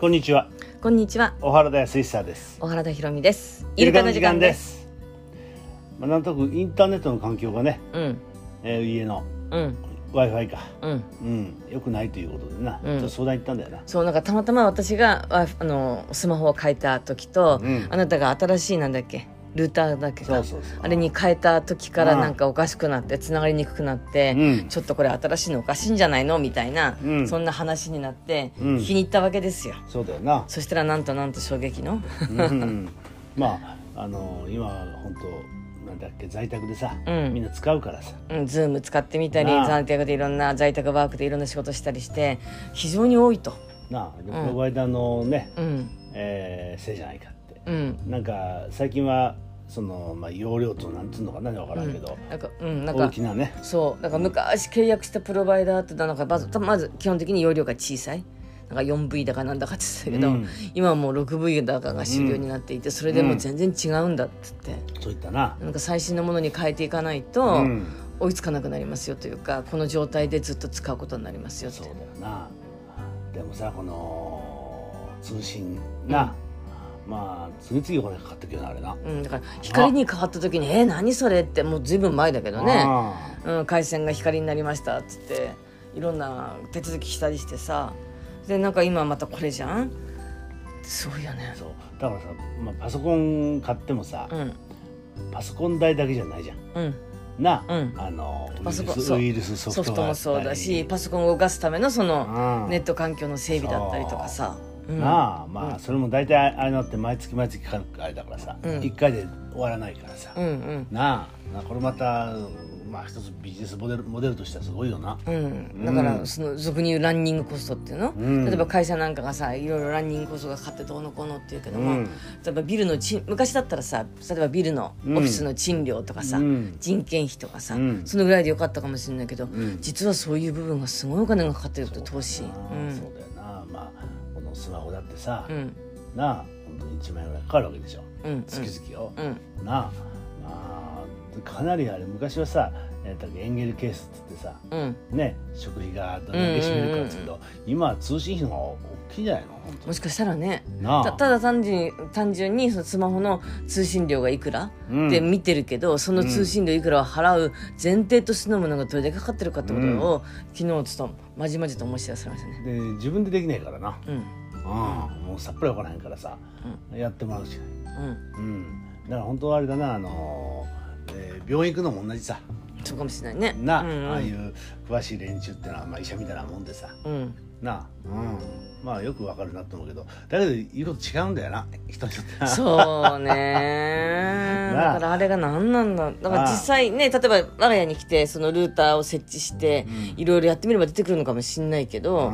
こんにちは。こんにちは。小原田康久です。小原田ひろみです。イルカの時間です。まあ、なんとなくインターネットの環境がね、家の、Wi-Fi か、よくないということでな、ちょっと相談行ったんだよな。そう、なんかたまたま私がスマホを変えた時と、あなたが新しいルーターだっけか、あれに変えた時からなんかおかしくなって繋がりにくくなって、ちょっとこれ新しいのおかしいんじゃないのみたいな、そんな話になって、気に入ったわけですよ。そうだよな。そしたらなんと衝撃の、まあ今本当なんだっけ在宅でさ、みんな使うからさ、Zoom 使ってみたり、在宅でいろんな在宅ワークでいろんな仕事したりして非常に多いと。なあ、プロバイダーのね、せいじゃないか。なんか最近はその、容量となんていうのかな分からんけど、なんか大きなね、そうなんか昔契約したプロバイダーってなんかまず基本的に容量が小さい、なんか 4V だかなんだかって言ってたけど、今はもう 6V だかが主流になっていて、それでも全然違うんだって言って、そういったな、なんか最新のものに変えていかないと、追いつかなくなりますよというか、この状態でずっと使うことになりますよって。そうだよな。でもさ、この通信な、次々お金かかってくるなあれな、だから光に変わった時に何それってもうずいぶん前だけどね、回線が光になりましたっつっていろんな手続きしたりしてさ、でなんか今またこれじゃん、すごいよね。そうだからさ、パソコン買ってもさ、パソコン代だけじゃないじゃん、ウイルスソフトもそうだし、パソコンを動かすためのそのネット環境の整備だったりとかさ、それも大体あれなって毎月かかるあれだからさ、1回で終わらないからさ、これまた、一つビジネスモデルとしてはすごいよな、だからその俗に言うランニングコストっていうの、例えば会社なんかがさ、いろいろランニングコストがかかってどうのこうのっていうけども、例えばビルの昔だったらさ、例えばビルのオフィスの賃料とかさ、人件費とかさ、そのぐらいでよかったかもしれないけど、実はそういう部分がすごいお金がかかってること、投資。そうだよな。スマホだってさ、なあ、本当に1万円ぐらいかかるわけでしょ、月々を、なあ、かなりあれ昔はさ、エンゲル係数って言ってさ、食費がどれだけ占めるかですけど、今は通信費の方が大きいんじゃないの本当に。もしかしたらね、ただ単純にそのスマホの通信料がいくらって見てるけど、その通信料いくらを払う前提としてのものがどれだけかかってるかってことを、昨日ちょっとまじまじと思い出されましたね。で自分でできないからな、もうさっぱり分からへんからさ、やってもらうしかない、だから本当はあれだな、病院行くのも同じさ。そうかもしれないね。な、ああいう詳しい連中ってのは、医者みたいなもんでさ、よくわかるなと思うけど、だけど色違うんだよな、人によって。そうね。だからあれが何なんだ。だから実際ね、例えば我が家に来てそのルーターを設置していろいろやってみれば出てくるのかもしれないけど、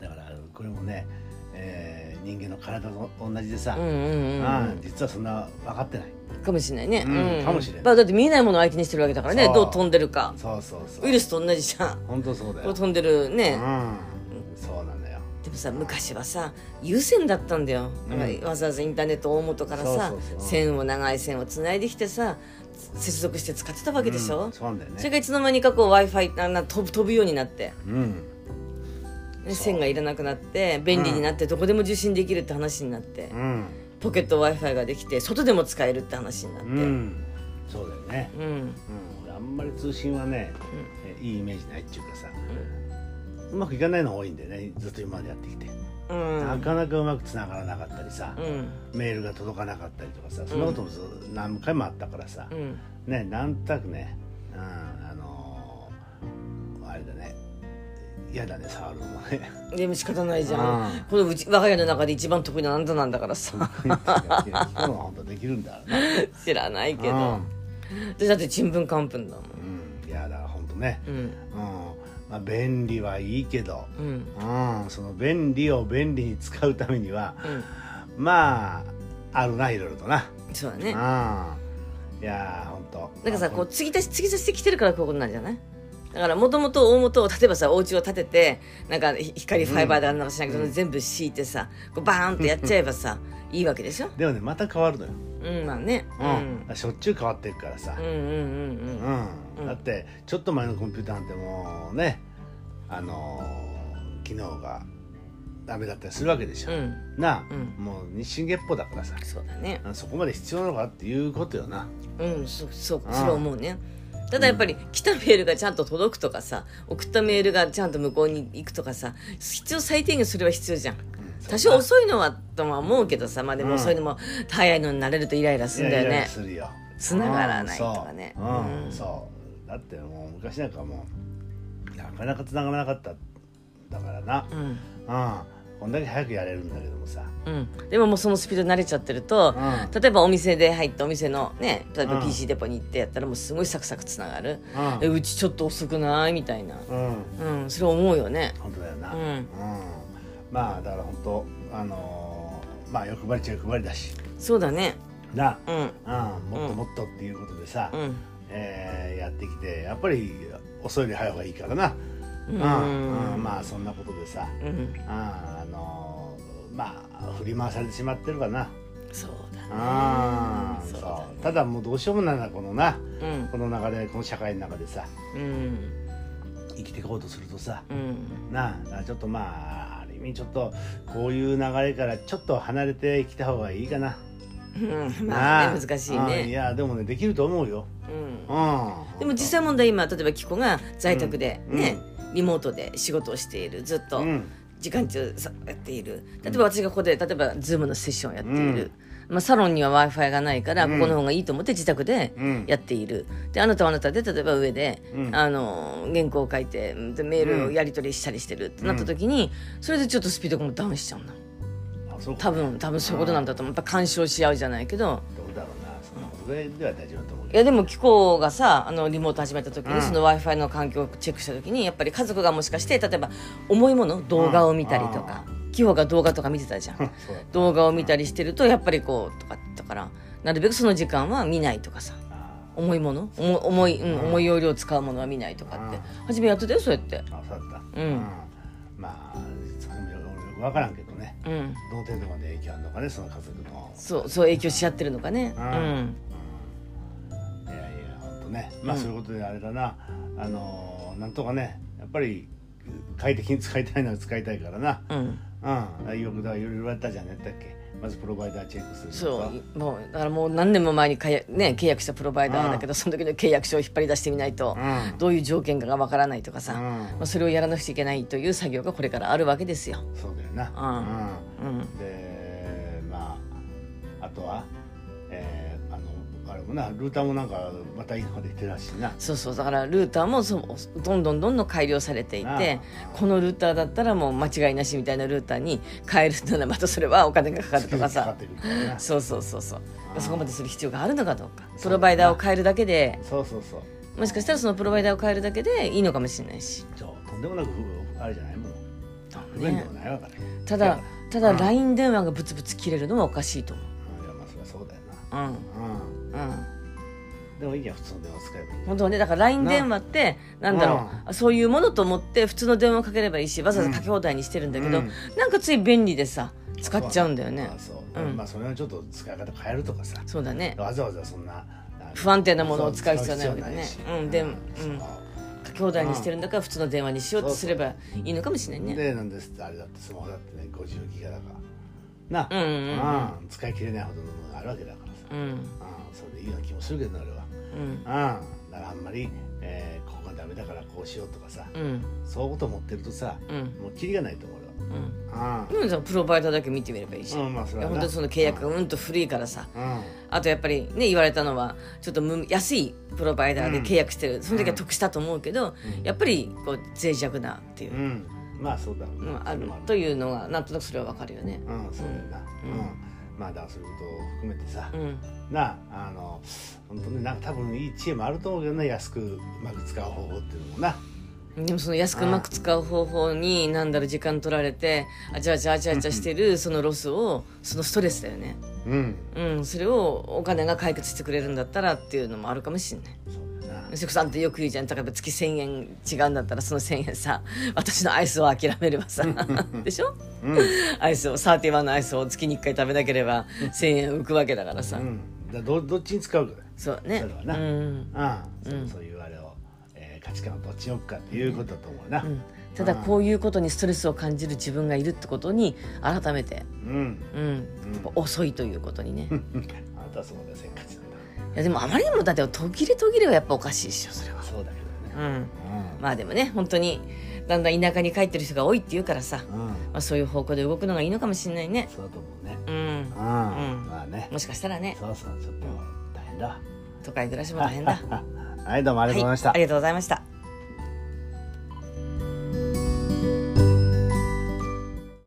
だからこれもね、人間の体と同じでさ、実はそんな分かってない。かもしれないね。かもしれない。だって見えないものを相手にしてるわけだからね。どう飛んでるか。そうウイルスと同じじゃん。本当そうだよ。飛んでるね。そうなんだよ。でもさ、昔はさ、有線だったんだよ。わざわざインターネット大元からさ、長い線をつないできてさ、接続して使ってたわけでしょ。そうなんだよね。それがいつの間にかこう Wi-Fi 飛ぶようになって。線がいらなくなって便利になって、どこでも受信できるって話になって、ポケット Wi-Fi ができて外でも使えるって話になって、そうだよね、俺あんまり通信はね、いいイメージないっていうかさ、うまくいかないの多いんだよね、ずっと今までやってきて、なかなかうまくつながらなかったりさ、メールが届かなかったりとかさ、そんなことも何回もあったからさ、なんとなくね、あれだね、嫌だね、触るのもね。でも仕方ないじゃん。この我が家の中で一番得意なあんたなんだからさ。本当できるんだろうな。知らないけど。だってちんぷんかんぷんだもん。いやだから本当ね。便利はいいけど、その便利を便利に使うためには、あるな、いろいろとな。そうだね。いや本当。なんかさ、こう継ぎ足してきてるからこういうことなんじゃない？だからもともと大元を、例えばさお家を建ててなんか光ファイバーであんなのしなきゃ全部敷いてさ、こうバーンとやっちゃえばさいいわけでしょ。でもね、また変わるのよ。しょっちゅう変わっていくからさ、だってちょっと前のコンピューターなんてもうね、昨日がダメだったりするわけでしょ、うん、なあ、うん、もう日進月歩だからさ、そうだね、そこまで必要なのかっていうことよな。うん、そう思うね。ただやっぱり来たメールがちゃんと届くとかさ、送ったメールがちゃんと向こうに行くとかさ、必要最低限それは必要じゃん。多少遅いのはとは思うけどさ、まあでも遅いのも早いのになれるとイライラするんだよね。イライラするよ。繋がらないとかね。うん、そう。だってもう昔なんかもうなかなか繋がらなかっただからな。うん。こんだけ早くやれるんだけどもさ、うん、でももうそのスピードに慣れちゃってると、うん、例えばお店で入ってお店のね、例えば PC デポに行ってやったらもうすごいサクサクつながる、うん、うちちょっと遅くないみたいな、うんうん、それ思うよね。本当だよな、うんうん、まあだから本当まあ欲張りっちゃ欲張りだし、そうだねな、うんうん、もっともっとっていうことでさ、うん、やってきてやっぱり遅いより早い方がいいからな。うんうんうん、まあそんなことでさ、うん、まあ振り回されてしまってるかな。そうだね。あそうだね。そう。ただもうどうしようもないな、このな、うん、この流れ、この社会の中でさ、うん、生きていこうとするとさ、うん、なあちょっとまあある意味ちょっとこういう流れからちょっと離れてきた方がいいかな。うん、まあね、難しいね。いやでもねできると思うよ。うん。うん、でも実際問題今例えばキコが在宅で、うん、ね。うん、リモートで仕事をしている、ずっと時間中やっている、例えば私がここで例えば Zoom のセッションをやっている、うん、まあ、サロンには Wi-Fi がないから、うん、ここの方がいいと思って自宅でやっている、であなたはあなたで例えば上で、うん、原稿を書いてでメールをやり取りしたりしてるってなった時に、それでちょっとスピードがダウンしちゃうんだ。多分そういうことなんだと思う。やっぱ干渉し合うじゃないけど、どうだろうな、そのことでは大丈夫だと思う。いやでもキコがさリモート始めた時に、うん、その Wi-Fi の環境をチェックした時にやっぱり家族がもしかして例えば重いもの動画を見たりとか、キコが動画とか見てたじゃん動画を見たりしてるとやっぱりこうとかだからなるべくその時間は見ないとかさ、重いもの重い容量を使うものは見ないとかって初めやってたよ、そうやって。あ、そうだった、うん、まあ分からんけどね、うん、どの程度まで影響あるのかね、その家族のそう影響し合ってるのかね、うん、うん、いやほんとね、まあそういうことであれだな、なんとかねやっぱり快適に使いたいなら使いたいからな、うん、うん、よくだからいろいろやったじゃん、やったっけ、まずプロバイダーチェックするとか、そうもうだからもう何年も前にね、契約したプロバイダーだけど、その時の契約書を引っ張り出してみないと、うん、どういう条件かがわからないとかさ、うん、まあ、それをやらなくちゃいけないという作業がこれからあるわけですよ。そうだよな、うんうんうん、でまああとは、あれもな、ルーターもなんかまた今までいってらっしゃるな。そうだからルーターもどんどん改良されていて、このルーターだったらもう間違いなしみたいなルーターに変えるならまたそれはお金がかかるとかさ、かかってるみたいな、そうそこまでする必要があるのかどうか、プロバイダーを変えるだけで、そうもしかしたらそのプロバイダーを変えるだけでいいのかもしれないし、とんでもなくあれじゃないもん、不便でもないわからね。ただ LINE 電話がブツブツ切れるのはおかしいと思う。いやまあそれはそうだよな。でもいいや、普通の電話使えばいい。本当はね、だから LINE 電話ってなんだろう、そういうものと思って普通の電話かければいいし、わざわざかけ放題にしてるんだけど、なんかつい便利でさ使っちゃうんだよね。まあそれはちょっと使い方変えるとかさ、そうだね、わざわざそんな不安定なものを使う必要ないわけだね。かけ放題にしてるんだから普通の電話にしようとすればいいのかもしれないね。でなんですってあれだって、スマホだってね50ギガだからな、使い切れないほどのものがあるわけだからさ、それでいいような気もするけど、俺はだからあんまり、ここがダメだからこうしようとかさ、そういうことを持ってるとさ、もうキリがないと思うよ。でもプロバイダーだけ見てみればいいし、まあ、それは本当にその契約がうんと古いからさ、あとやっぱりね言われたのはちょっと安いプロバイダーで契約してる、その時は得したと思うけど、やっぱりこう脆弱なっていう、まあそうだろうな、あるというのがなんとなくそれは分かるよね。そうだよな。まあだからそういうことを含めてさ、なあ本当になんか多分いい知恵もあると思うけどね、安くうまく使う方法っていうのもな。でもその安くうまく使う方法に何だろう、時間取られてあちゃあちゃしてるそのロスを、そのストレスだよね。それをお金が解決してくれるんだったらっていうのもあるかもしれない。それこそあんたよく言うじゃん、例えば月1000円違うんだったらその1000円さ、私のアイスを諦めればさでしょ、アイスを31のアイスを月に1回食べなければ1000円浮くわけだからさ、どっちに使うか、そうね、それはな、そういうあれを、値観をどっち置くかっていうことだと思うな、うんうん、ただこういうことにストレスを感じる自分がいるってことに改めて、うんうん、やっぱ遅いということにねあなたはそこでせっかちなんだ。いやでもあまりにもだって途切れはやっぱおかしいでしょ。それはそうだけどね、うんうん、まあでもね本当にだんだん田舎に帰ってる人が多いっていうからさ、うんまあ、そういう方向で動くのがいいのかもしれないね。そうだと思うね、うんうんまあね、もしかしたらね。そうそうちょっと大変だ。都会暮らしも大変だはいどうもありがとうございました、はい、ありがとうございました。